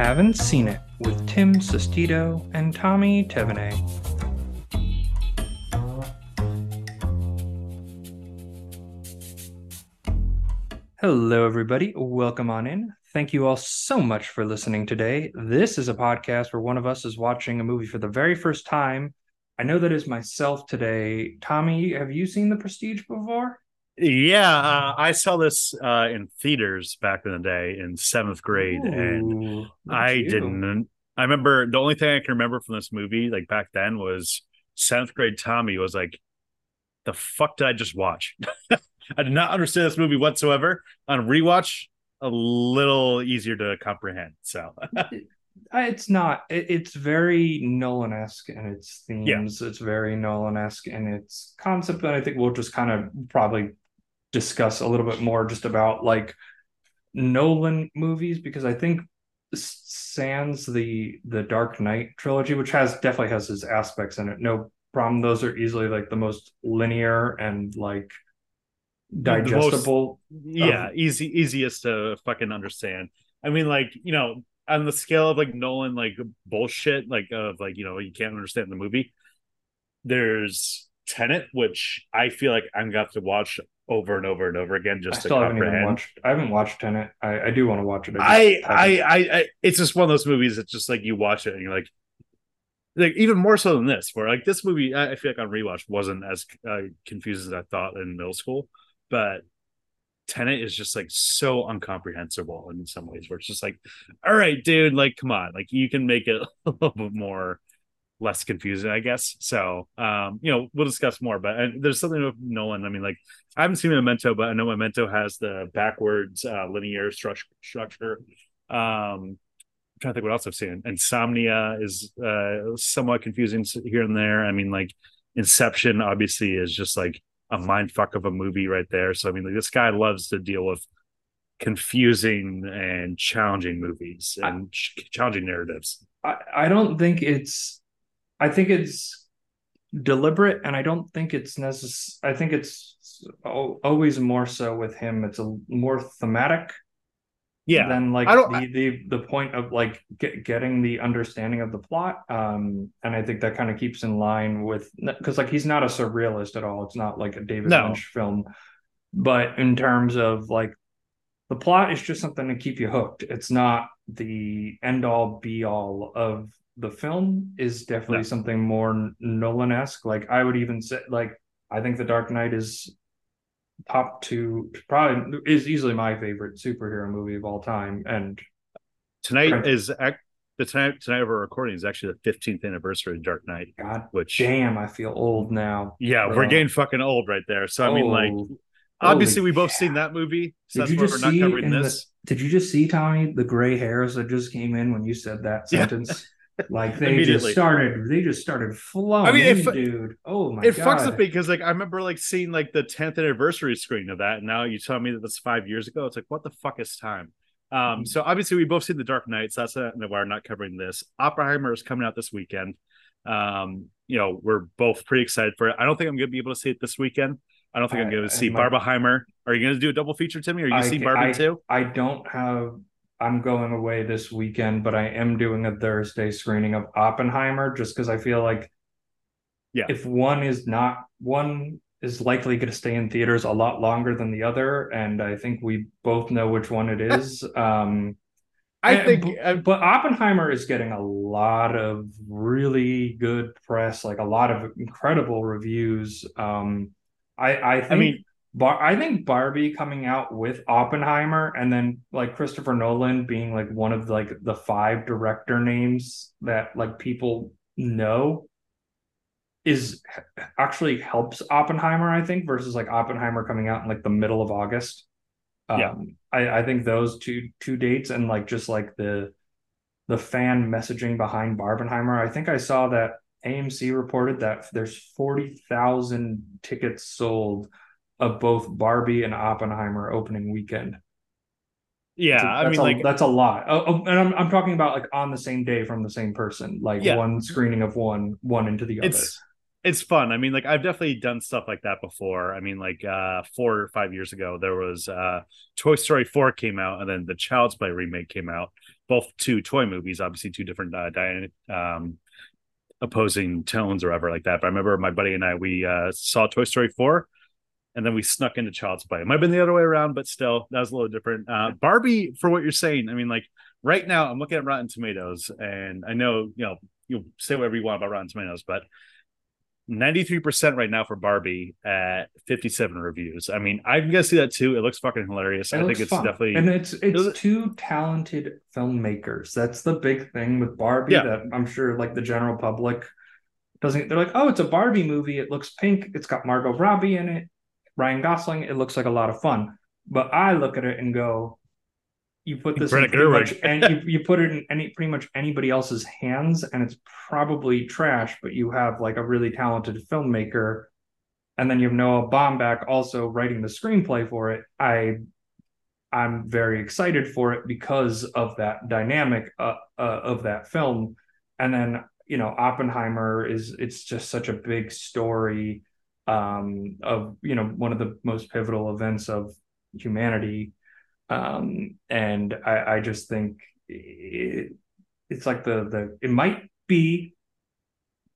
Haven't Seen It with Tim Sestito and Tommy Tevenet. Hello, everybody. Welcome on in. Thank you all so much for listening today. This is a podcast where one of us is watching a movie for the very first time. I know that is myself today. Tommy, have you seen The Prestige before? Yeah, I saw this in theaters back in the day in seventh grade. Ooh, and I didn't. I remember the only thing I can remember from this movie, like back then, was seventh grade Tommy was like, the fuck did I just watch? I did not understand this movie whatsoever. On rewatch, a little easier to comprehend. So it's very Nolan-esque in its themes. Yeah. It's very Nolan-esque in its concept. And I think we'll just kind of probably discuss a little bit more just about like Nolan movies, because I think sans the Dark Knight trilogy, which definitely has his aspects in it. No problem. Those are easily like the most linear and like digestible, easiest to fucking understand. I mean, like, you know, on the scale of like Nolan, like bullshit, like of like, you know, you can't understand the movie. There's Tenet, which I feel like I'm gonna have to watch over and over and over again just to comprehend. I haven't watched Tenet. I do want to watch it. I it's just one of those movies that's just like you watch it and you're like even more so than this, where like this movie I feel like on rewatch wasn't as confusing as I thought in middle school. But Tenet is just like so incomprehensible in some ways, where it's just like, all right, dude, like, come on, like you can make it a little bit more less confusing, I guess. So, you know, we'll discuss more, but there's something with Nolan. I mean, like I haven't seen Memento, but I know Memento has the backwards linear structure. I'm trying to think what else I've seen. Insomnia is somewhat confusing here and there. I mean, like Inception obviously is just like a mind fuck of a movie right there. So I mean, like, this guy loves to deal with confusing and challenging movies and challenging narratives. I think it's deliberate, and I don't think it's necessary. I think it's always more so with him. It's a more thematic. Yeah. Than like the point of like getting the understanding of the plot. And I think that kind of keeps in line with, because like he's not a surrealist at all. It's not like a David Lynch film. But in terms of like the plot is just something to keep you hooked. It's not the end all be all of the film. Is definitely something more Nolan-esque. Like I would even say, like I think The Dark Knight is top two, probably is easily my favorite superhero movie of all time. And tonight of our recording is actually the 15th anniversary of Dark Knight. God, which damn, I feel old now. Yeah, bro. We're getting fucking old right there. So I mean, like, obviously we both seen that movie. So that's why we're not covering this. Did you just see, Tommy, the gray hairs that just came in when you said that sentence? Like they just started flowing. I mean, dude. Oh my god, it fucks up because like I remember like seeing like the 10th anniversary screen of that, and now you tell me that that's 5 years ago. It's like, what the fuck is time? So obviously we both seen The Dark Knight, so that's why we're not covering this. Oppenheimer is coming out this weekend. You know, we're both pretty excited for it. I don't think I'm gonna be able to see it this weekend. I don't think I'm gonna see Barbenheimer. Are you gonna do a double feature, Timmy? Are you gonna see Barbie too? I'm going away this weekend, but I am doing a Thursday screening of Oppenheimer just because I feel like if one is likely going to stay in theaters a lot longer than the other. And I think we both know which one it is. But Oppenheimer is getting a lot of really good press, like a lot of incredible reviews. I think Barbie coming out with Oppenheimer, and then like Christopher Nolan being like one of like the five director names that like people know, is actually helps Oppenheimer, I think, versus like Oppenheimer coming out in like the middle of August. I think those two dates and like just like the fan messaging behind Barbenheimer. I think I saw that AMC reported that there's 40,000 tickets sold of both Barbie and Oppenheimer opening weekend. Yeah, that's a lot. Oh, and I'm talking about like on the same day from the same person, like one screening of one into the other. It's fun. I mean, like I've definitely done stuff like that before. I mean, like 4 or 5 years ago, there was Toy Story 4 came out, and then the Child's Play remake came out. both two toy movies, obviously two different opposing tones or whatever like that. But I remember my buddy and I, we saw Toy Story 4, and then we snuck into Child's Play. It might have been the other way around, but still, that was a little different. Barbie, for what you're saying, I mean, like right now I'm looking at Rotten Tomatoes, and I know, you know, you'll say whatever you want about Rotten Tomatoes, but 93% right now for Barbie at 57 reviews. I mean, I'm going to see that too. It looks fucking hilarious. I think it's fun. Definitely. And it's two talented filmmakers. That's the big thing with Barbie that I'm sure like the general public doesn't. They're like, oh, it's a Barbie movie. It looks pink. It's got Margot Robbie in it. Ryan Gosling. It looks like a lot of fun. But I look at it and go, you put this in pretty much, and you put it in pretty much anybody else's hands, and it's probably trash. But you have like a really talented filmmaker, and then you have Noah Baumbach also writing the screenplay for it. I'm very excited for it because of that dynamic of that film. And then, you know, Oppenheimer it's just such a big story of, you know, one of the most pivotal events of humanity. And I just think it's like it might be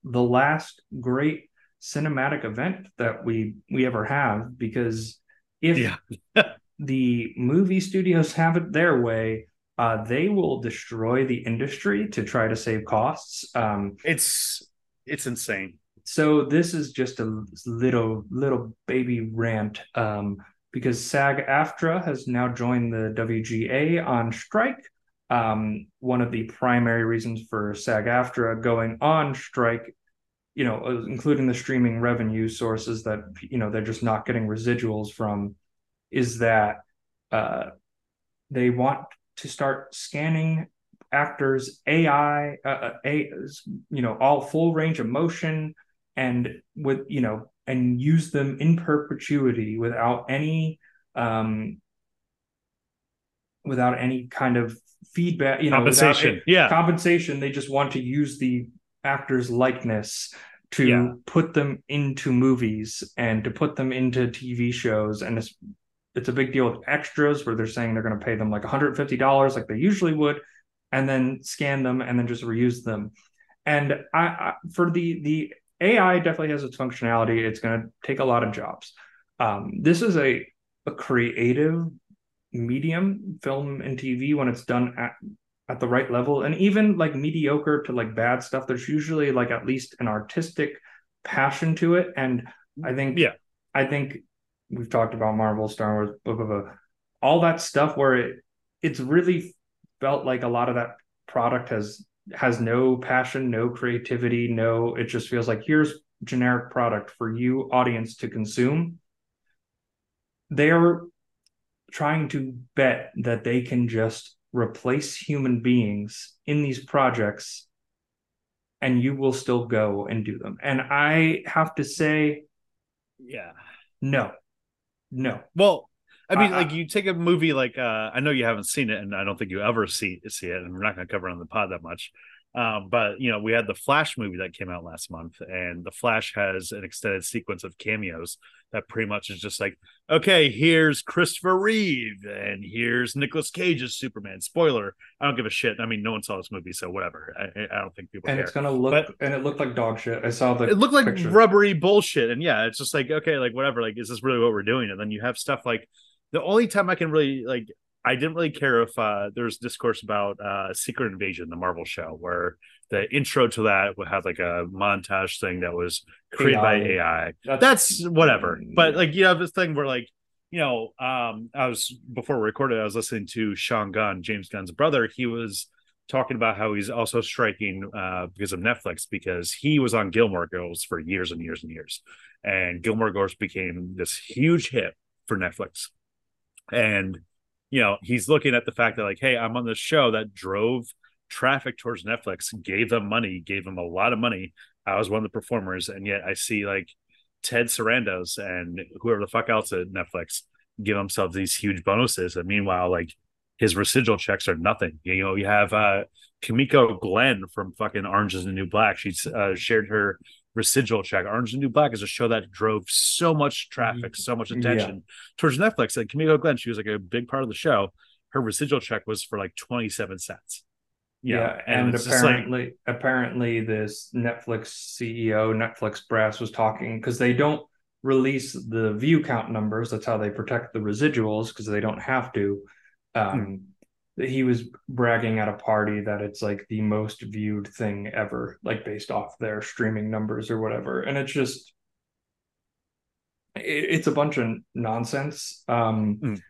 the last great cinematic event that we ever have, because if the movie studios have it their way, they will destroy the industry to try to save costs. It's insane. So this is just a little baby rant, because SAG-AFTRA has now joined the WGA on strike. One of the primary reasons for SAG-AFTRA going on strike, you know, including the streaming revenue sources that, you know, they're just not getting residuals from, is that they want to start scanning actors' AI, you know, all full range of motion, and with, you know, and use them in perpetuity without any kind of feedback, you know, compensation. Compensation. They just want to use the actor's likeness to put them into movies and to put them into TV shows. And it's a big deal with extras, where they're saying they're going to pay them like $150 like they usually would, and then scan them and then just reuse them. And I for the AI definitely has its functionality. It's going to take a lot of jobs. This is a creative medium, film and TV, when it's done at the right level. And even like mediocre to like bad stuff, there's usually like at least an artistic passion to it. And I think, I think we've talked about Marvel, Star Wars, blah, blah, blah, all that stuff where it's really felt like a lot of that product has no passion, no creativity, no, it just feels like here's generic product for you audience to consume. They're trying to bet that they can just replace human beings in these projects and you will still go and do them. And I have to say, no. Well, I mean, like you take a movie like I know you haven't seen it, and I don't think you ever see it, and we're not going to cover it on the pod that much. But you know, we had the Flash movie that came out last month, and the Flash has an extended sequence of cameos that pretty much is just like, okay, here's Christopher Reeve, and here's Nicolas Cage's Superman. Spoiler: I don't give a shit. I mean, no one saw this movie, so whatever. I don't think people care. And it's gonna it looked like dog shit. I saw it looked like picture. Rubbery bullshit, and it's just like, okay, like whatever. Like, is this really what we're doing? And then you have stuff like. The only time I can really, like, I didn't really care if there's discourse about Secret Invasion, the Marvel show, where the intro to that would have like a montage thing that was created by AI. That's whatever. But like, you have this thing where like, you know, I was, before we recorded, I was listening to Sean Gunn, James Gunn's brother. He was talking about how he's also striking because of Netflix, because he was on Gilmore Girls for years and years and years. And Gilmore Girls became this huge hit for Netflix. And, you know, he's looking at the fact that like, hey, I'm on this show that drove traffic towards Netflix, gave them money, gave them a lot of money. I was one of the performers. And yet I see like Ted Sarandos and whoever the fuck else at Netflix give themselves these huge bonuses. And meanwhile, like his residual checks are nothing. You know, you have Kamiko Glenn from fucking Orange Is the New Black. She's shared her residual check. Orange Is the New Black is a show that drove so much traffic, so much attention towards Netflix. And Kamiko Glenn, she was like a big part of the show. her residual check was for like 27 cents. Yeah. And apparently this Netflix CEO, Netflix brass was talking, because they don't release the view count numbers. That's how they protect the residuals, because they don't have to. He was bragging at a party that it's like the most viewed thing ever, like based off their streaming numbers or whatever. And it's just, it's a bunch of nonsense. And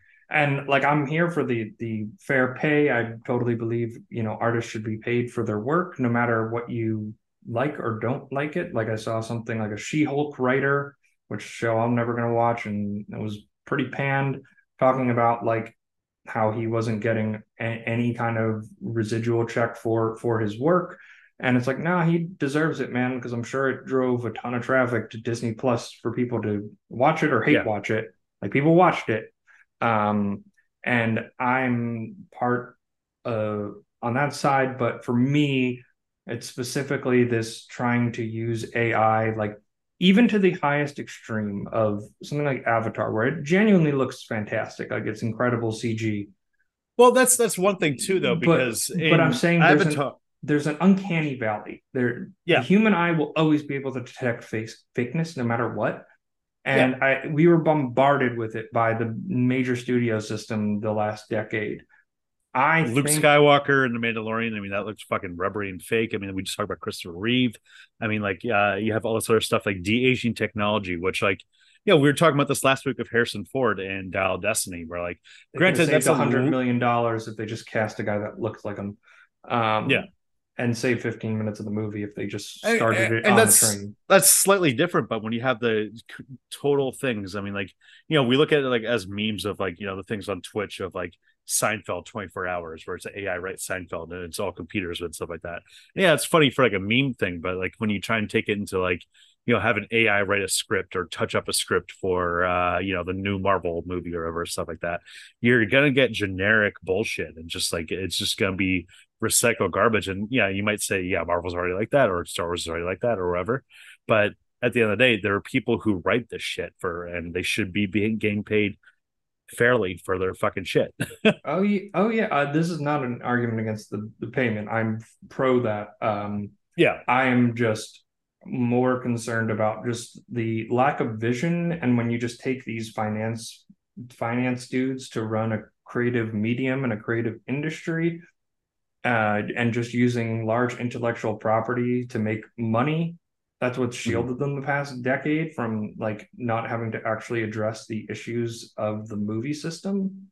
like, I'm here for the fair pay. I totally believe, you know, artists should be paid for their work, no matter what you like or don't like it. Like I saw something like a She-Hulk writer, which show I'm never going to watch, and it was pretty panned, talking about like how he wasn't getting any kind of residual check for his work. And it's like, nah, he deserves it, man, because I'm sure it drove a ton of traffic to Disney Plus for people to watch it or watch it. Like, people watched it. And I'm part on that side, but for me, it's specifically this trying to use AI, like even to the highest extreme of something like Avatar, where it genuinely looks fantastic, like it's incredible CG. Well, that's one thing too, though, because but I'm saying there's an uncanny valley there. Yeah, the human eye will always be able to detect fakeness, no matter what. And we were bombarded with it by the major studio system the last decade. Luke Skywalker and The Mandalorian, I mean, that looks fucking rubbery and fake. I mean, we just talked about Christopher Reeve. I mean, like, you have all this other stuff like de-aging technology, which, like, you know, we were talking about this last week of Harrison Ford and Dial of Destiny, where, like, granted, that's $100 million if they just cast a guy that looks like him. And save 15 minutes of the movie if they just started it on the train. That's slightly different, but when you have the total things, I mean, like, you know, we look at it like as memes of, like, you know, the things on Twitch of like Seinfeld 24 hours, where it's AI writes Seinfeld and it's all computers and stuff like that. And yeah, it's funny for like a meme thing, but like when you try and take it into like, you know, have an AI write a script or touch up a script for, you know, the new Marvel movie or whatever, stuff like that, you're going to get generic bullshit. And just like, it's just going to be recycled garbage. And yeah, you might say, yeah, Marvel's already like that, or Star Wars is already like that, or whatever. But at the end of the day, there are people who write this shit and they should be getting paid fairly for their fucking shit. Oh, yeah. This is not an argument against the payment. I'm pro that. I am just more concerned about just the lack of vision, and when you just take these finance dudes to run a creative medium and a creative industry, and just using large intellectual property to make money. That's what shielded them the past decade from like not having to actually address the issues of the movie system.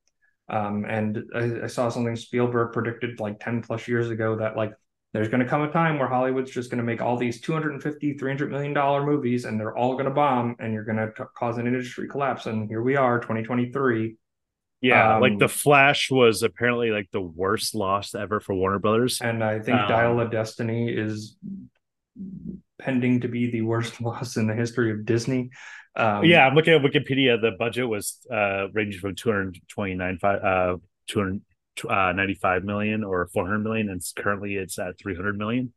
And I saw something Spielberg predicted like 10 plus years ago, that like there's going to come a time where Hollywood's just going to make all these $250, $300 million movies, and they're all going to bomb, and you're going to cause an industry collapse. And here we are, 2023. Yeah, like The Flash was apparently like the worst loss ever for Warner Brothers. And I think Dial of Destiny is pending to be the worst loss in the history of Disney. I'm looking at Wikipedia. The budget was ranged from $295 million or $400 million, and currently it's at $300 million.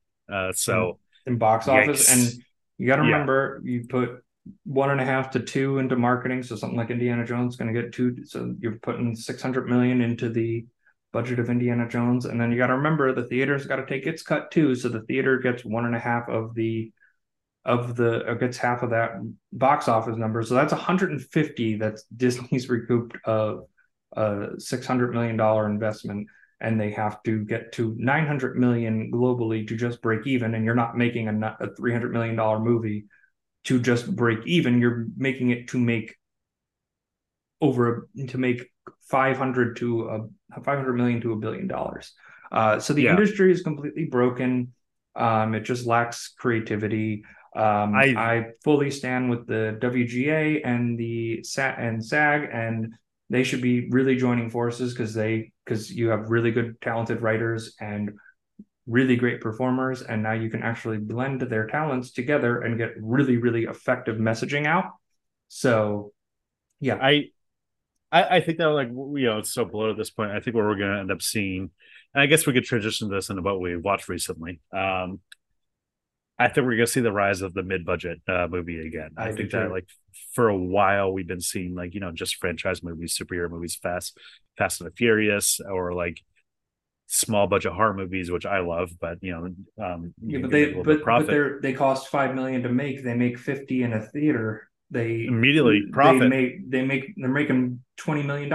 So in box office, and you got to remember, you put 1.5 to 2 into marketing, so something like Indiana Jones is going to get 2, so you're putting $600 million into the budget of Indiana Jones, and then you got to remember the theater's got to take its cut too, so the theater gets 1.5 gets half of that box office number, so that's 150 that's Disney's recouped of a $600 million investment, and they have to get to $900 million globally to just break even. And you're not making a $300 million movie to just break even. You're making it to make $500 million to $1 billion. So the industry is completely broken. It just lacks creativity. I fully stand with the WGA and the SAG, and they should be really joining forces, because you have really good, talented writers and really great performers, and now you can actually blend their talents together and get really, really effective messaging out. So, yeah, I think that, like, you know, it's so bloated at this point. I think what we're going to end up seeing, and I guess we could transition to this into what we watched recently. I think we're going to see the rise of the mid-budget movie again. I think that, like, for a while we've been seeing, like, you know, just franchise movies, superhero movies, Fast and the Furious, or like small budget horror movies, which I love, but you know, they cost $5 million to make. They make 50 in a theater. They immediately profit. They're making $20 million,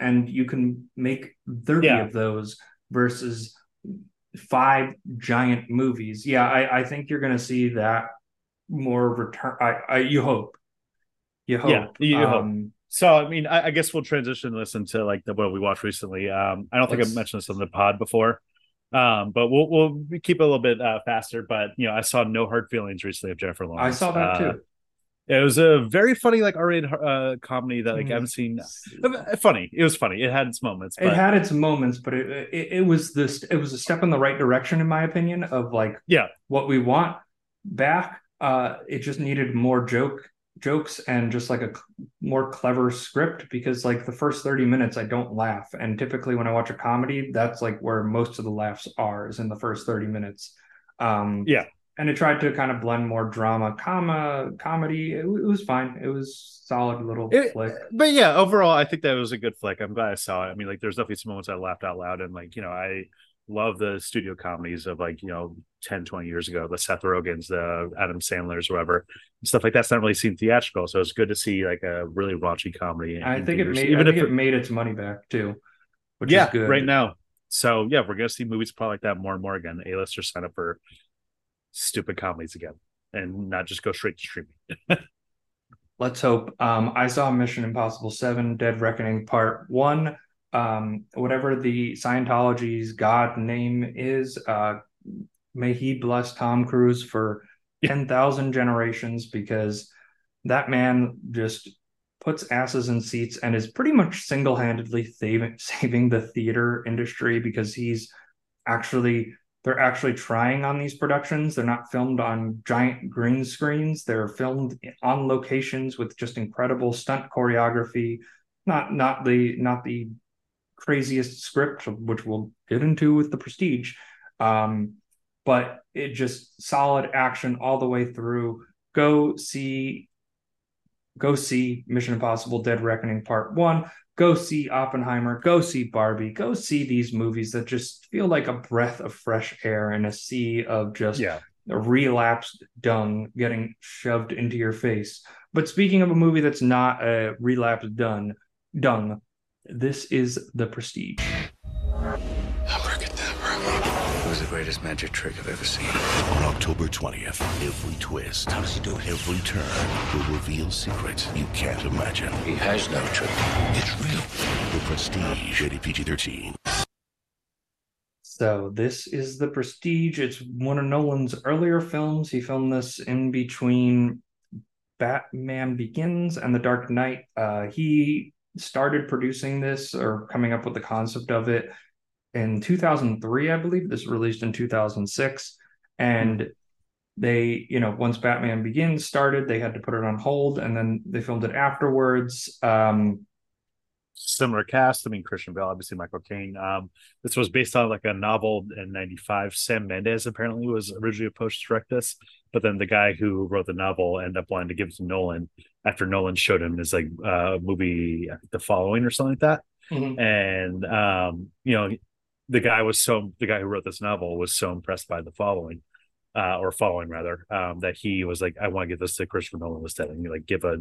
and you can make 30 of those versus 5 giant movies. Yeah, I think you're going to see that more return. You hope. Yeah, you hope. So, I mean, I guess we'll transition this into like what we watched recently. I don't think I've mentioned this on the pod before, but we'll keep it a little bit faster. But you know, I saw No Hard Feelings recently of Jennifer Lawrence. I saw that too. It was a very funny, like, R-rated comedy that, like, I haven't seen. Funny. It was funny. It had its moments. But... It had its moments, but it was a step in the right direction, in my opinion, of, like, what we want back. It just needed more jokes and just, like, a more clever script, because, like, the first 30 minutes, I don't laugh. And typically when I watch a comedy, that's, like, where most of the laughs are, is in the first 30 minutes. And it tried to kind of blend more drama, comedy. It was fine. It was solid little flick. But yeah, overall, I think that was a good flick. I'm glad I saw it. I mean, like, there's definitely some moments I laughed out loud. And, like, you know, I love the studio comedies of, like, you know, 10, 20 years ago, the Seth Rogen's, the Adam Sandler's, whatever, and stuff like that's not really seen theatrical. So it's good to see, like, a really raunchy comedy. I think it made its money back too, which is good right now. So yeah, we're going to see movies probably like that more and more again. The A-listers sign up for stupid comedies again and not just go straight to streaming. Let's hope. I saw Mission Impossible 7 Dead Reckoning Part 1. Whatever the Scientology's god name is, may he bless Tom Cruise for 10,000 generations, because that man just puts asses in seats and is pretty much single-handedly saving the theater industry, because they're actually trying on these productions. They're not filmed on giant green screens. They're filmed on locations with just incredible stunt choreography. Not the craziest script, which we'll get into with The Prestige, but it just solid action all the way through. Go see Mission Impossible Dead Reckoning Part 1. Go see Oppenheimer. Go see Barbie. Go see these movies that just feel like a breath of fresh air in a sea of just relapsed dung getting shoved into your face. But speaking of a movie that's not a relapsed dung, this is The Prestige. It was the greatest magic trick I've ever seen. On October 20th, every twist, how does he do it? Every turn will reveal secrets you can't imagine. He has no trick. It's real. The Prestige, rated PG-13. So this is The Prestige. It's one of Nolan's earlier films. He filmed this in between Batman Begins and The Dark Knight. He started producing this, or coming up with the concept of it, in 2003, I believe. This released in 2006, and they, you know, once Batman Begins started, they had to put it on hold, and then they filmed it afterwards. Similar cast. I mean, Christian Bale, obviously Michael Caine. This was based on, like, a novel in '95. Sam Mendes apparently was originally supposed to direct this, but then the guy who wrote the novel ended up wanting to give it to Nolan after Nolan showed him his, like, movie, The Following or something like that. Mm-hmm. And you know, the guy who wrote this novel was so impressed by The Following, that he was like, I want to get this to Christopher Nolan instead, and, like, give a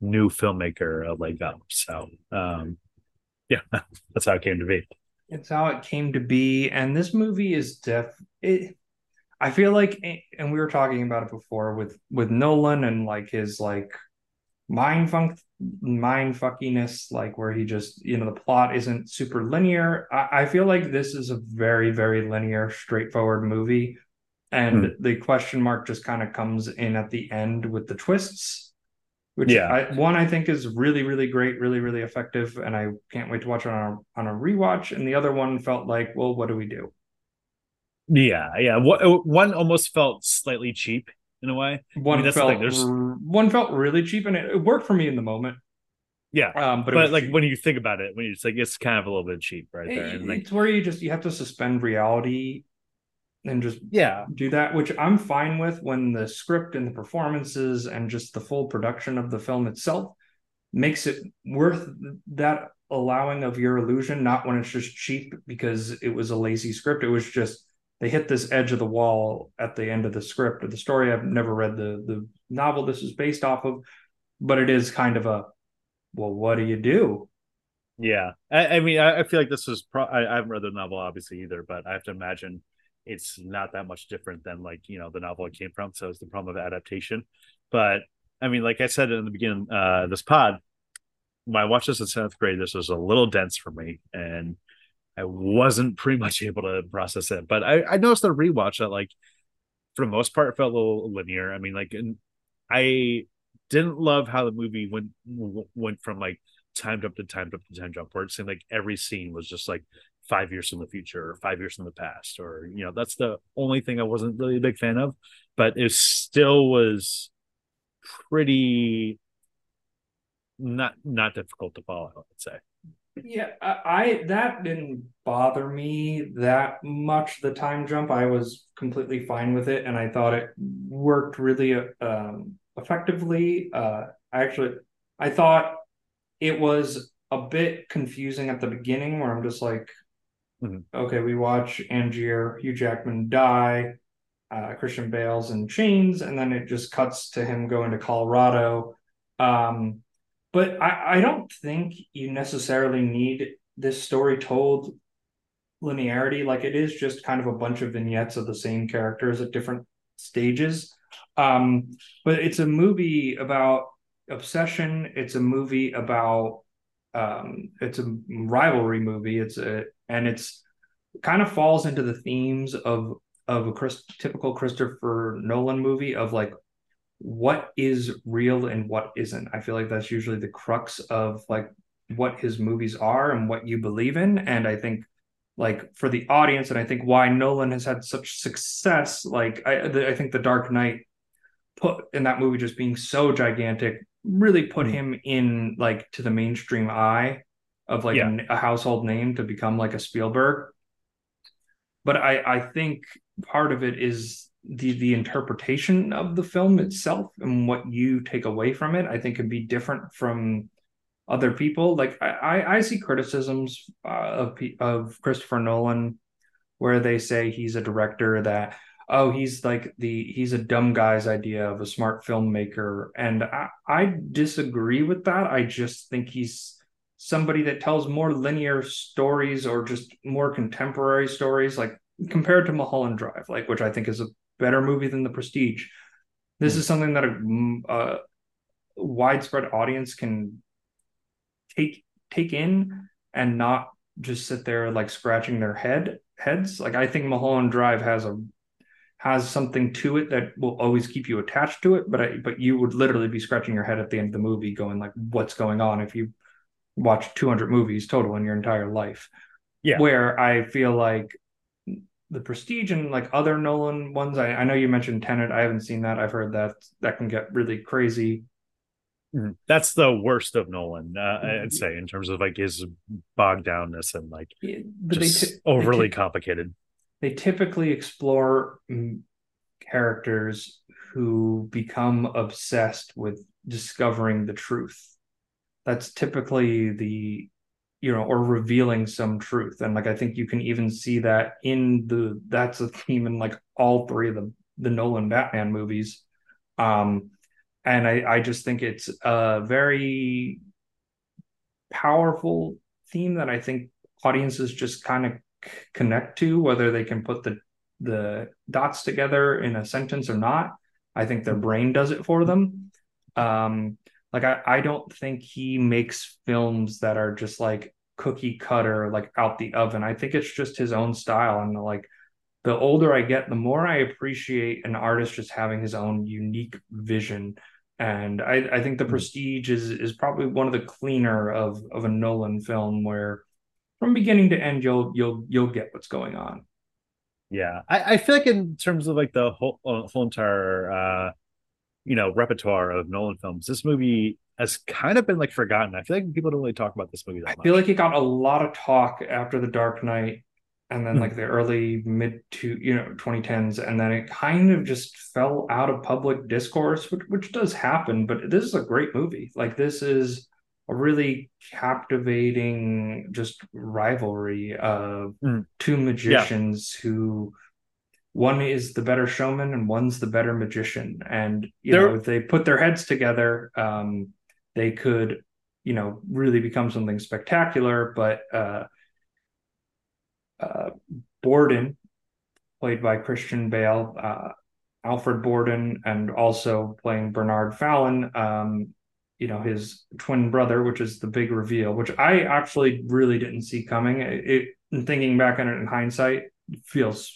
new filmmaker a leg up. So that's how it came to be. It's how it came to be. And this movie is I feel like, and we were talking about it before with Nolan and, like, his, like, mind fuckiness, like, where he just, you know, the plot isn't super linear. I feel like this is a very, very linear, straightforward movie, and the question mark just kind of comes in at the end with the twists, which I think is really, really great, really, really effective, and I can't wait to watch it on a rewatch. And the other one felt like, well, what do we do? One almost felt slightly cheap in a way. One felt really cheap, and it worked for me in the moment. But like, when you think about it, when it's kind of a little bit cheap, right? It's where you have to suspend reality and just do that, which I'm fine with when the script and the performances and just the full production of the film itself makes it worth that allowing of your illusion, not when it's just cheap because it was a lazy script. It was just they hit this edge of the wall at the end of the script or the story. I've never read the novel this is based off of, but it is kind of a, well, what do you do? Yeah, I mean, I feel like this was. I haven't read the novel, obviously, either, but I have to imagine it's not that much different than, like, you know, the novel it came from. So it's the problem of adaptation. But I mean, like I said in the beginning, this pod, when I watched this in seventh grade, this was a little dense for me, and I wasn't pretty much able to process it. But I noticed the rewatch that, like, for the most part, felt a little linear. I mean, like, and I didn't love how the movie went from, like, time jump to time jump to time jump, where it seemed like every scene was just like 5 years in the future or 5 years in the past, or, you know, that's the only thing I wasn't really a big fan of. But it still was pretty not difficult to follow, I would say. Yeah, I that didn't bother me that much, the time jump. I was completely fine with it, and I thought it worked really effectively. I thought it was a bit confusing at the beginning, where I'm just like, okay, we watch Angier, Hugh Jackman die, Christian Bale's in chains, and then it just cuts to him going to Colorado. But I don't think you necessarily need this story told linearity. Like, it is just kind of a bunch of vignettes of the same characters at different stages. But it's a movie about obsession. It's a movie about it's a rivalry movie. It's kind of falls into the themes of a typical Christopher Nolan movie of, like, what is real and what isn't. I feel like that's usually the crux of, like, what his movies are and what you believe in. And I think, like, for the audience, and I think why Nolan has had such success, like, I think The Dark Knight, put in that movie just being so gigantic, really put him in, like, to the mainstream eye of, like, a household name to become like a Spielberg. But I think part of it is the interpretation of the film itself and what you take away from it, I think, can be different from other people. Like, I see criticisms of Christopher Nolan where they say he's a director that, oh, he's a dumb guy's idea of a smart filmmaker. And I disagree with that. I just think he's somebody that tells more linear stories or just more contemporary stories, like compared to Mulholland Drive, like, which I think is a better movie than The Prestige. This is something that a widespread audience can take in and not just sit there, like, scratching their heads. Like, I think Mulholland Drive has something to it that will always keep you attached to it, but you would literally be scratching your head at the end of the movie going, like, what's going on, if you watch 200 movies total in your entire life. Yeah. Where I feel like The Prestige and, like, other Nolan ones, I know you mentioned Tenet. I haven't seen that. I've heard that can get really crazy. That's the worst of Nolan, I'd say, in terms of, like, his bogged downness and, like, overly complicated. They typically explore characters who become obsessed with discovering the truth. That's typically the, you know, or revealing some truth. And, like, I think you can even see that that's a theme in, like, all three of the Nolan Batman movies. And I just think it's a very powerful theme that I think audiences just kind of connect to, whether they can put the dots together in a sentence or not. I think their brain does it for them. Like, I don't think he makes films that are just, like, cookie cutter, like, out the oven. I think it's just his own style, and, like, the older I get, the more I appreciate an artist just having his own unique vision. And I think The Prestige is probably one of the cleaner of a Nolan film, where from beginning to end, you'll get what's going on. Yeah, I feel like in terms of, like, the whole entire repertoire of Nolan films, this movie has kind of been, like, forgotten. I feel like people don't really talk about this movie that much. I feel like it got a lot of talk after The Dark Knight and then like the early mid to 2010s, and then it kind of just fell out of public discourse, which does happen. But this is a great movie. Like, this is a really captivating just rivalry of two magicians who, one is the better showman and one's the better magician. And if they put their heads together, they could really become something spectacular. But Borden, played by Christian Bale, Alfred Borden, and also playing Bernard Fallon, his twin brother, which is the big reveal, which I actually really didn't see coming. And thinking back on it in hindsight, it feels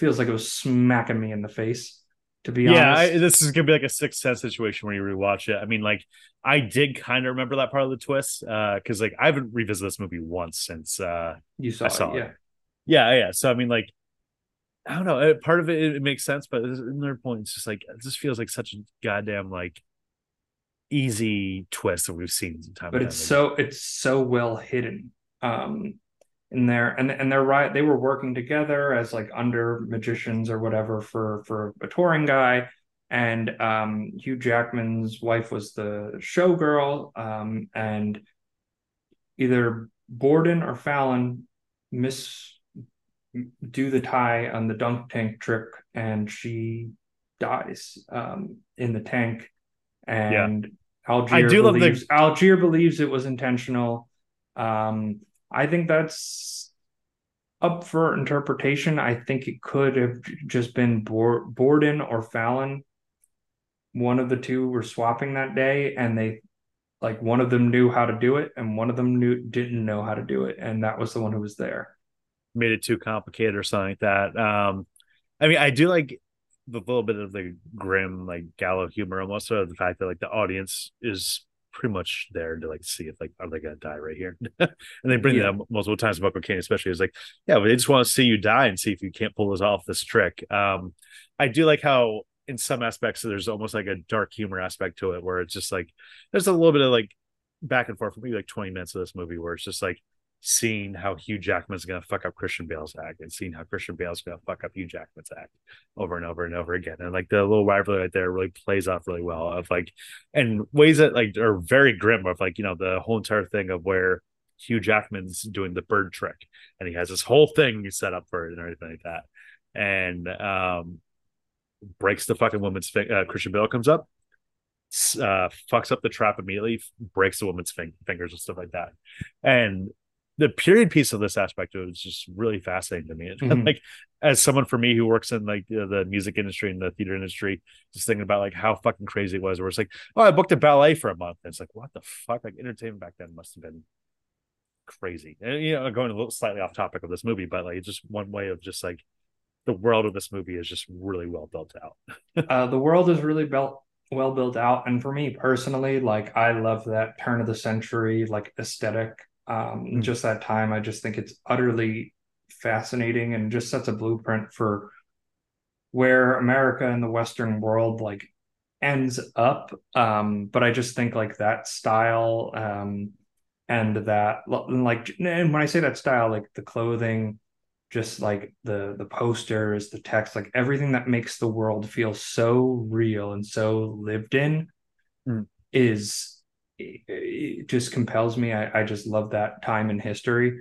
like it was smacking me in the face, to be honest. Yeah, this is going to be like a Sixth Sense situation when you rewatch it. I mean, like, I did kind of remember that part of the twist because, like, I haven't revisited this movie once since I saw it. Yeah. So, I mean, like, I don't know. Part of it makes sense, but at another point, it's just like, it just feels like such a goddamn, like, easy twist that we've seen sometime. But it's so well hidden in there, and they're right. They were working together as like under magicians or whatever for a touring guy, and Hugh Jackman's wife was the showgirl, and either Borden or Fallon do the tie on the dunk tank trick, and she dies in the tank. And Algier believes it was intentional. I think that's up for interpretation. I think it could have just been Borden or Fallon. One of the two were swapping that day, and they, like, one of them knew how to do it, and one of them didn't know how to do it, and that was the one who was there. Made it too complicated or something like that. I mean, I do like the little bit of the grim, like, gallows humor, almost, of the fact that, like, the audience is pretty much there to, like, see if, like, are they gonna die right here? And they bring that up multiple times about cocaine, especially. It's like, but they just want to see you die and see if you can't pull this off, this trick. I do like how in some aspects there's almost like a dark humor aspect to it, where it's just like there's a little bit of like back and forth for maybe like 20 minutes of this movie where it's just like seeing how Hugh Jackman's gonna fuck up Christian Bale's act, and seeing how Christian Bale's gonna fuck up Hugh Jackman's act over and over and over again. And like the little rivalry right there really plays off really well, of like, and ways that like are very grim, of like, the whole entire thing of where Hugh Jackman's doing the bird trick and he has this whole thing set up for it and everything like that, and breaks the fucking woman's Christian Bale comes up, fucks up the trap immediately, breaks the woman's fingers and stuff like that. And the period piece of this aspect of it was just really fascinating to me. Mm-hmm. Like, as someone for me who works in like the music industry and the theater industry, just thinking about like how fucking crazy it was, where it's like, oh, I booked a ballet for a month. And it's like, what the fuck? Like, entertainment back then must have been crazy. And, going a little slightly off topic of this movie, but like, it's just one way of just like the world of this movie is just really well built out. The world is really well built out. And for me personally, like, I love that turn of the century, like, aesthetic. Just that time, I just think it's utterly fascinating and just sets a blueprint for where America and the Western world like ends up. But I just think like that style and that, like, and when I say that style, like the clothing, just like the posters, the text, like everything that makes the world feel so real and so lived in is. It just compels me. I just love that time in history,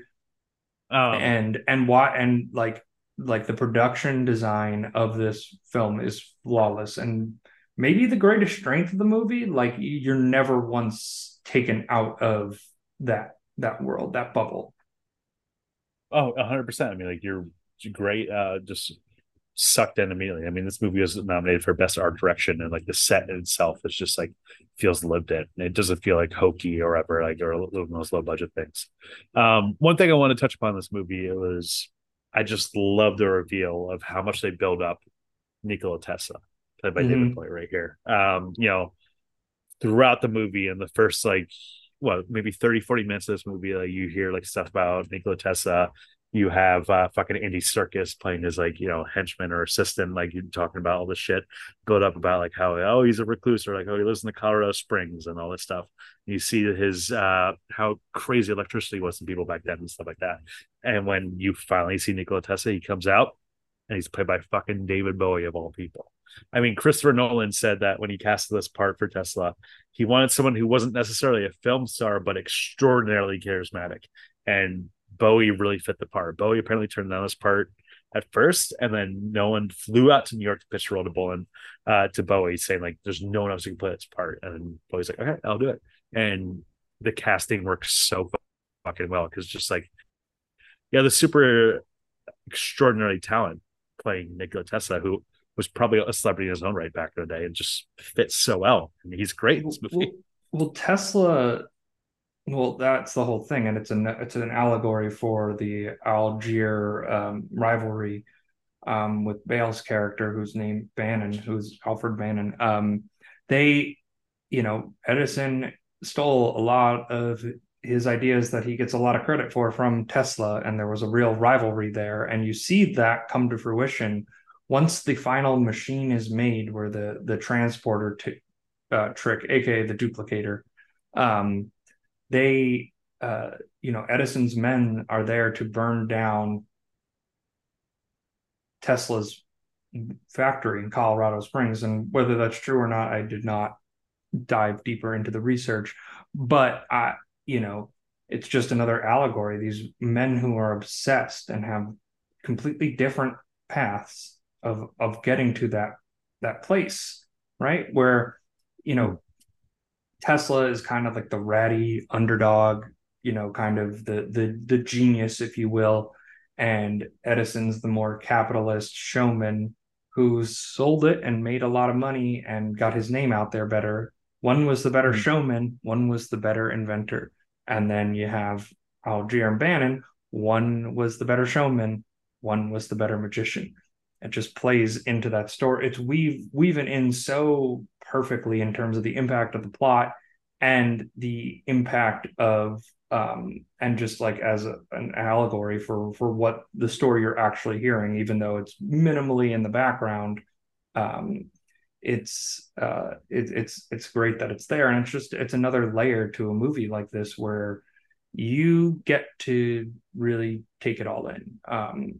and the production design of this film is flawless, and maybe the greatest strength of the movie. Like, you're never once taken out of that world, that bubble. 100%. I mean, like, you're great. Just sucked in immediately. I mean, this movie was nominated for best art direction, and like the set in itself is just like feels lived in. It doesn't feel like hokey or ever, like, or those low budget things. One thing I want to touch upon this movie was I just love the reveal of how much they build up Nikola Tesla, played by David Bowie right here. Throughout the movie, in the first like maybe 30-40 minutes of this movie, like you hear like stuff about Nikola Tesla. You have fucking Andy Serkis playing his, like, you know, henchman or assistant, like you're talking about all this shit built up about like how, oh, he's a recluse, or like, oh, he lives in the Colorado Springs and all this stuff. And you see his how crazy electricity was to people back then and stuff like that. And when you finally see Nikola Tesla, he comes out and he's played by fucking David Bowie of all people. I mean, Christopher Nolan said that when he cast this part for Tesla, he wanted someone who wasn't necessarily a film star, but extraordinarily charismatic. And Bowie really fit the part. Bowie apparently turned down this part at first, and then Nolan flew out to New York to pitch Roll to Bullen to Bowie, saying, like, there's no one else who can play this part. And Bowie's like, okay, I'll do it. And the casting works so fucking well, because just like, yeah, the super extraordinary talent playing Nikola Tesla, who was probably a celebrity in his own right back in the day, and just fits so well. I mean, he's great in this movie. Well, Tesla... Well, that's the whole thing, and it's an allegory for the Algier rivalry with Bale's character, who's named Bannon, who's Alfred Bannon. They, you know, Edison stole a lot of his ideas that he gets a lot of credit for from Tesla, and there was a real rivalry there, and you see that come to fruition once the final machine is made, where the transporter trick, aka the duplicator. They, you know, Edison's men are there to burn down Tesla's factory in Colorado Springs. And whether that's true or not, I did not dive deeper into the research. But, you know, it's just another allegory. These men who are obsessed and have completely different paths of getting to that place, right? Where, you know, Tesla is kind of like the ratty underdog, you know, kind of the genius, if you will, and Edison's the more capitalist showman who sold it and made a lot of money and got his name out there better. One was the better showman, one was the better inventor. And then you have Algier and Bannon, one was the better showman, one was the better magician. It just plays into that story. It's weaving in so perfectly in terms of the impact of the plot and the impact of and just like as an allegory for what the story you're actually hearing, even though it's minimally in the background. It's great that it's there, and it's another layer to a movie like this where you get to really take it all in.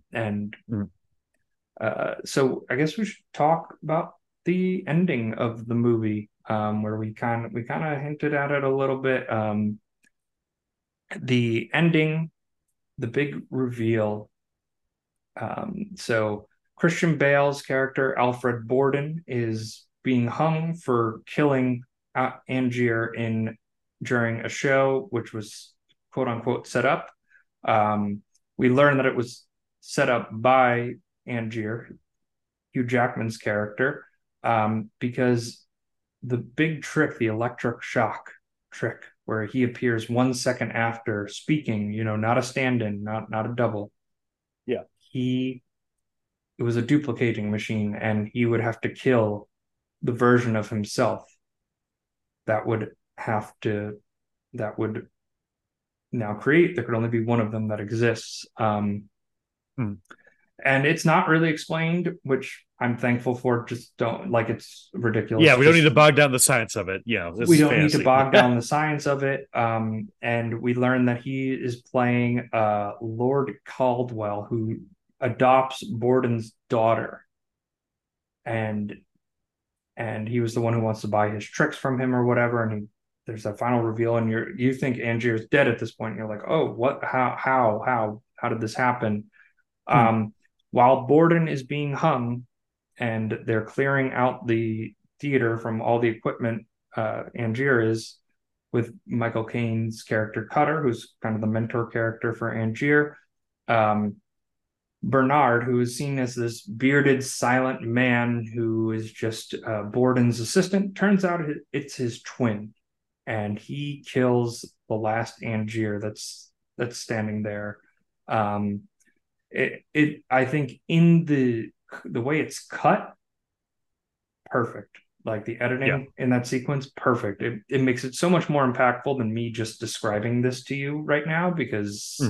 So I guess we should talk about the ending of the movie, where we kind of hinted at it a little bit. The ending, the big reveal. So Christian Bale's character, Alfred Borden, is being hung for killing Angier during a show, which was quote unquote set up. We learn that it was set up by Angier, Hugh Jackman's character, because the big trick, the electric shock trick, where he appears 1 second after speaking, you know, not a stand-in, not a double. Yeah. It was a duplicating machine, and he would have to kill the version of himself that would now create. There could only be one of them that exists. And it's not really explained, which I'm thankful for. Just don't, like, it's ridiculous. Yeah, we don't need to bog down the science of it. Yeah, we don't need to bog down the science of it. And we learn that he is playing Lord Caldwell, who adopts Borden's daughter, and he was the one who wants to buy his tricks from him or whatever. And there's that final reveal, and you think Angier's dead at this point. And you're like, oh, what? How did this happen? While Borden is being hung and they're clearing out the theater from all the equipment, Angier is with Michael Caine's character Cutter, who's kind of the mentor character for Angier. Bernard, who is seen as this bearded, silent man who is just Borden's assistant, turns out it's his twin, and he kills the last Angier that's standing there. I think in the way it's cut, perfect. Like the editing in that sequence, perfect. It makes it so much more impactful than me just describing this to you right now, because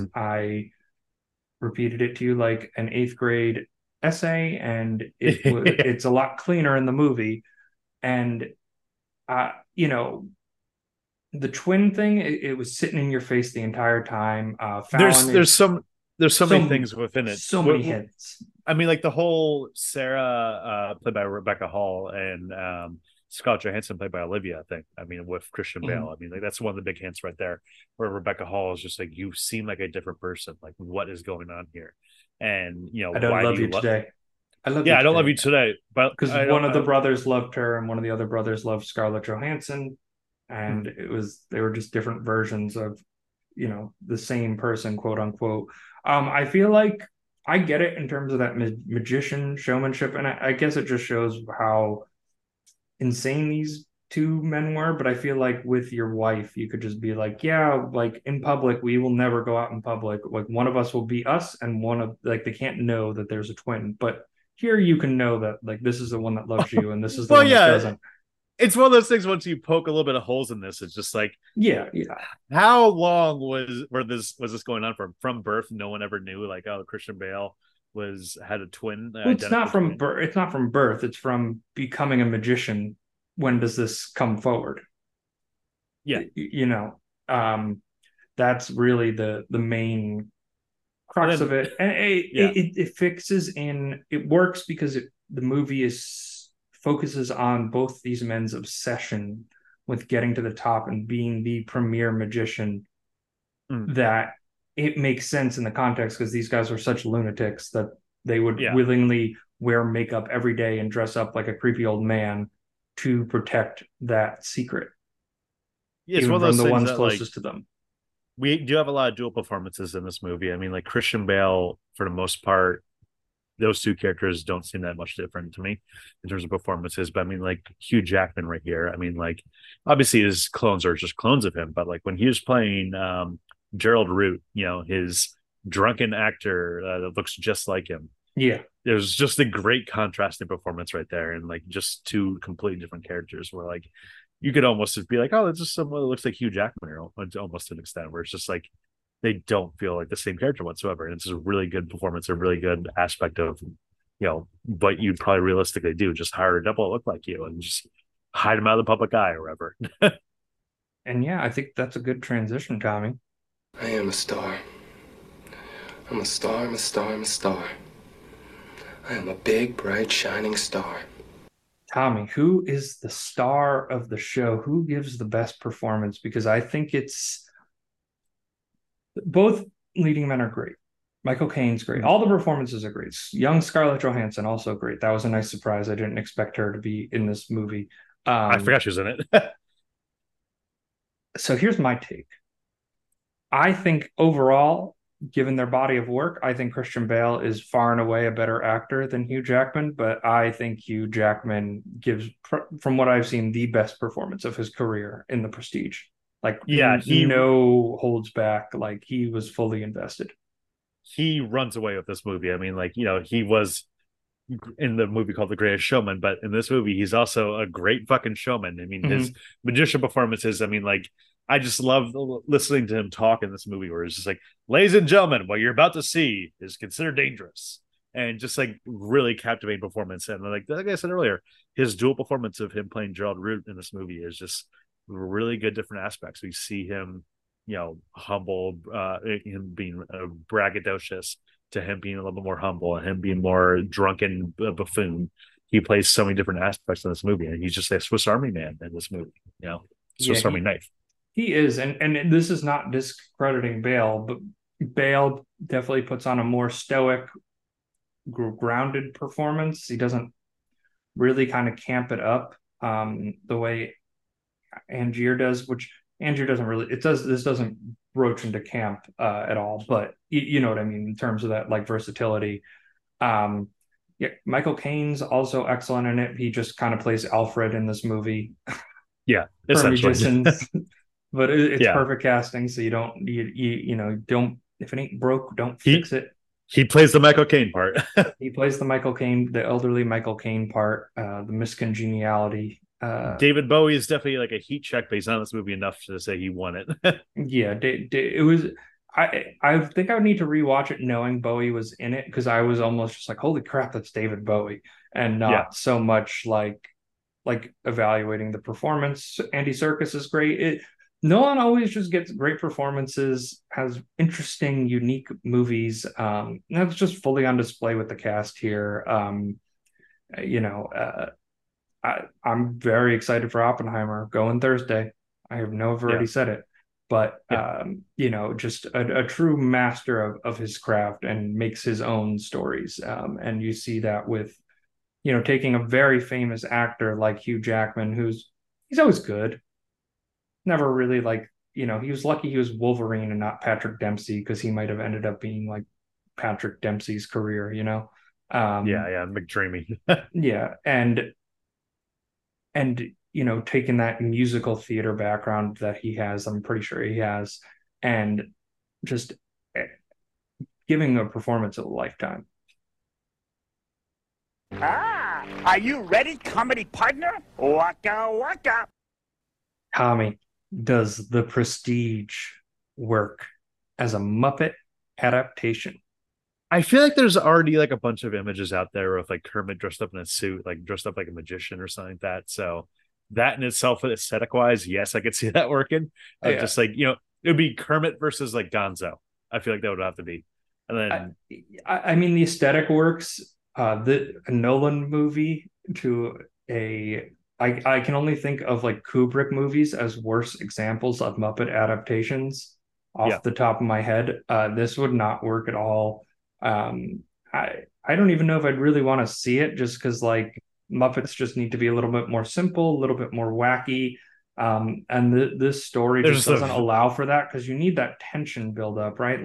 repeated it to you like an 8th grade essay, and it's a lot cleaner in the movie. And you know, the twin thing, it was sitting in your face the entire time. There's so many things within it. So many hints. I mean, like the whole Sarah, played by Rebecca Hall, and Scarlett Johansson, played by Olivia, thing. I mean, with Christian Bale. I mean, like, that's one of the big hints right there, where Rebecca Hall is just like, you seem like a different person. Like, what is going on here? And, you know, I don't love you today. I love you today. I don't love you today. Because one of the brothers loved her, and one of the other brothers loved Scarlett Johansson. And they were just different versions of, you know, the same person, quote unquote. I feel like I get it in terms of that magician showmanship. And I guess it just shows how insane these two men were. But I feel like with your wife, you could just be like, yeah, like in public, we will never go out in public. Like one of us will be us, and one of, like, they can't know that there's a twin. But here you can know that, like, this is the one that loves you and this is the one that doesn't. It's one of those things, once you poke a little bit of holes in this, it's just like, how long was this going on from birth? No one ever knew, like, oh, Christian Bale had a twin. Well, it's not from birth. It's not from birth. It's from becoming a magician. When does this come forward? Yeah. You know, that's really the main crux of it. And it fixes in, it works because the movie focuses on both these men's obsession with getting to the top and being the premier magician, that it makes sense in the context, because these guys were such lunatics that they would willingly wear makeup every day and dress up like a creepy old man to protect that secret. Yeah, it's one of those things, the ones that, closest to them. We do have a lot of dual performances in this movie. I mean, like Christian Bale, for the most part, those two characters don't seem that much different to me in terms of performances. But I mean, like Hugh Jackman right here. I mean, like, obviously his clones are just clones of him. But like when he was playing Gerald Root, you know, his drunken actor that looks just like him. Yeah. There's just a great contrasting performance right there. And like just two completely different characters where like you could almost just be like, oh, that's just someone that looks like Hugh Jackman, almost to an extent, where it's just like, they don't feel like the same character whatsoever. And it's a really good performance, a really good aspect of, you know, what you'd probably realistically do, just hire a double that look like you and just hide them out of the public eye or whatever. And yeah, I think that's a good transition, Tommy. I am a star. I'm a star, I'm a star, I'm a star. I am a big, bright, shining star. Tommy, who is the star of the show? Who gives the best performance? Because I think it's, both leading men are great. Michael Caine's great. All the performances are great. Young Scarlett Johansson, also great. That was a nice surprise. I didn't expect her to be in this movie. I forgot she was in it. So here's my take. I think overall, given their body of work, I think Christian Bale is far and away a better actor than Hugh Jackman. But I think Hugh Jackman gives, from what I've seen, the best performance of his career in The Prestige. Like, yeah, he no holds back. Like, he was fully invested. He runs away with this movie. I mean, like, you know, he was in the movie called The Greatest Showman, but in this movie, he's also a great fucking showman. I mean, his magician performances, I mean, like, I just love listening to him talk in this movie where it's just like, ladies and gentlemen, what you're about to see is considered dangerous. And just like really captivating performance. And like I said earlier, his dual performance of him playing Gerald Root in this movie is just really good different aspects. We see him, you know, humble, him being braggadocious, to him being a little bit more humble, and him being more drunken buffoon. He plays so many different aspects in this movie, and he's just a Swiss Army man in this movie, you know, Swiss Army knife. He is, and this is not discrediting Bale, but Bale definitely puts on a more stoic, grounded performance. He doesn't really kind of camp it up the way Angier does, which Angier doesn't really, this doesn't broach into camp at all, but you know what I mean in terms of that, like, versatility. Michael Caine's also excellent in it. He just kind of plays Alfred in this movie. Yeah, essentially. But it's perfect casting, so you don't, you know, don't, if it ain't broke, don't fix it. He plays the Michael Caine part. He plays the Michael Caine, the elderly Michael Caine part, the miscongeniality. David Bowie is definitely like a heat check, but he's not in this movie enough to say he won it. Yeah, it was. I think I would need to rewatch it knowing Bowie was in it, because I was almost just like, holy crap, that's David Bowie, and not so much like evaluating the performance. Andy Serkis is great. Nolan always just gets great performances, has interesting, unique movies. That's just fully on display with the cast here. I'm very excited for Oppenheimer going Thursday. I have already said it, but just a true master of his craft, and makes his own stories. And you see that with, taking a very famous actor like Hugh Jackman, he's always good. Never really he was lucky he was Wolverine and not Patrick Dempsey, because he might have ended up being like Patrick Dempsey's career, McDreamy. Yeah. And taking that musical theater background that he has, I'm pretty sure he has, and just giving a performance of a lifetime. Are you ready, comedy partner? Waka waka. Tommy, does The Prestige work as a Muppet adaptation? I feel like there's already a bunch of images out there of Kermit dressed up in a suit, dressed up like a magician or something like that. So that in itself, aesthetic wise, yes, I could see that working. Yeah. Just it would be Kermit versus Gonzo. I feel like that would have to be. And then I mean, the aesthetic works. The Nolan movie to a. I can only think of Kubrick movies as worse examples of Muppet adaptations off the top of my head. This would not work at all. I don't even know if I'd really want to see it, just because Muppets just need to be a little bit more simple, a little bit more wacky. And this story just doesn't allow for that, because you need that tension build up, right?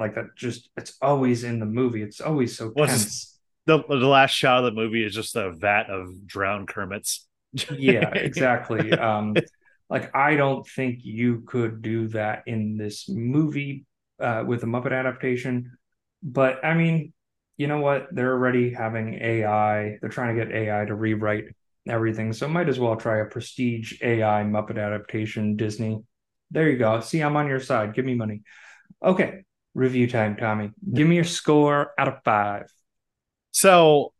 It's always in the movie. It's always so tense. The last shot of the movie is just a vat of drowned Kermits. Yeah, exactly. I don't think you could do that in this movie with a Muppet adaptation. But I mean, you know what? They're already having AI. They're trying to get AI to rewrite everything. So might as well try a Prestige AI Muppet adaptation, Disney. There you go. See, I'm on your side. Give me money. Okay. Review time, Tommy. Give me your score out of 5. So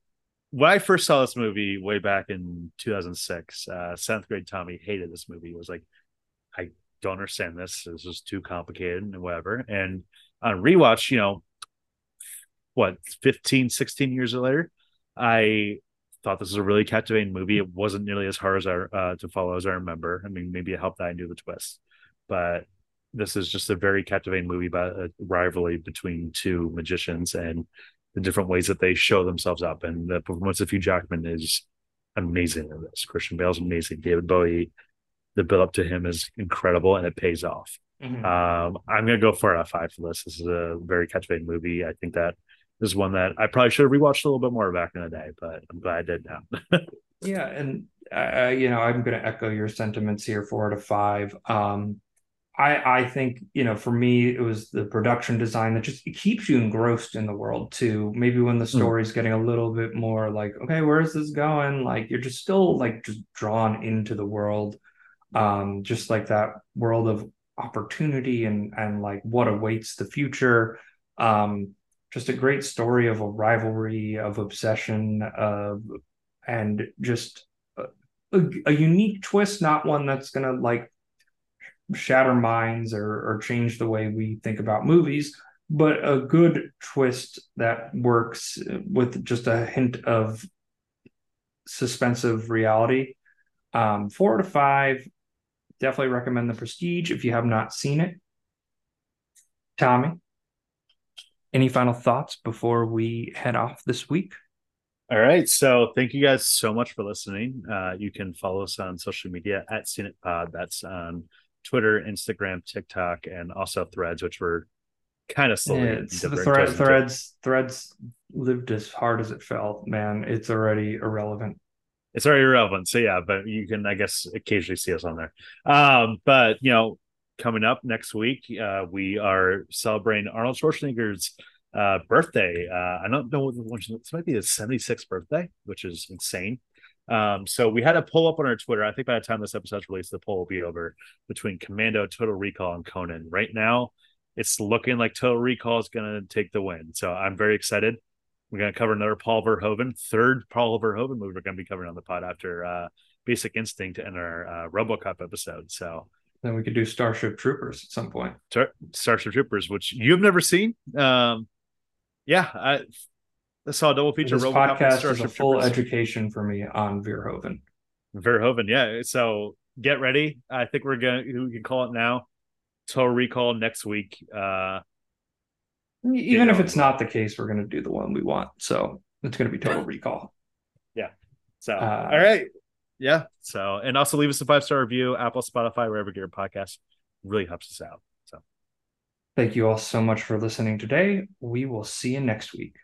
when I first saw this movie way back in 2006, 7th grade Tommy hated this movie. He was like, I don't understand this. This is too complicated and whatever. And on rewatch, 15, 16 years later, I thought this was a really captivating movie. It wasn't nearly as hard as to follow as I remember. I mean, maybe it helped that I knew the twist. But this is just a very captivating movie about a rivalry between two magicians and the different ways that they show themselves up. And the performance of Hugh Jackman is amazing in this. Christian Bale's amazing. David Bowie, the build-up to him is incredible, and it pays off. Mm-hmm. I'm going to go for a 5 for this. This is a very captivating movie. I think that this is one that I probably should have rewatched a little bit more back in the day, but I'm glad I did now. Yeah, and, I'm going to echo your sentiments here, 4 out of 5. I think, for me, it was the production design that just keeps you engrossed in the world too. Maybe when the story's getting a little bit more okay, where is this going? You're just still just drawn into the world. Just that world of opportunity and what awaits the future. Just a great story of a rivalry, of obsession, and just a unique twist, not one that's going to shatter minds or change the way we think about movies, but a good twist that works with just a hint of suspensive reality. 4 out of 5. Definitely recommend The Prestige if you have not seen it. Tommy, any final thoughts before we head off this week? All right. So thank you guys so much for listening. You can follow us on social media at SeenItPod. That's on Twitter, Instagram, TikTok, and also Threads, which we're kind of slowly. Threads lived as hard as it fell, man. It's already irrelevant. So yeah, but you can, I guess, occasionally see us on there. But coming up next week, we are celebrating Arnold Schwarzenegger's birthday. I don't know what this might be, his 76th birthday, which is insane. So we had a poll up on our Twitter. I think by the time this episode's released, the poll will be over between Commando, Total Recall, and Conan. Right now, It's looking like Total Recall is going to take the win. So I'm very excited. We're going to cover another Paul Verhoeven, third Paul Verhoeven movie we're going to be covering on the pod after Basic Instinct and our RoboCop episode. So then we could do Starship Troopers at some point. Starship Troopers, which you've never seen. I saw a double feature. This RoboCop podcast and Starship is a full Troopers. Education for me on Verhoeven. Verhoeven, yeah. So get ready. I think we can call it now. Total Recall next week. Even if it's not the case, we're going to do the one we want. So it's going to be Total Recall. Yeah. So, all right. Yeah. So, and also leave us a 5-star review, Apple, Spotify, wherever you get your podcast. Really helps us out. So thank you all so much for listening today. We will see you next week.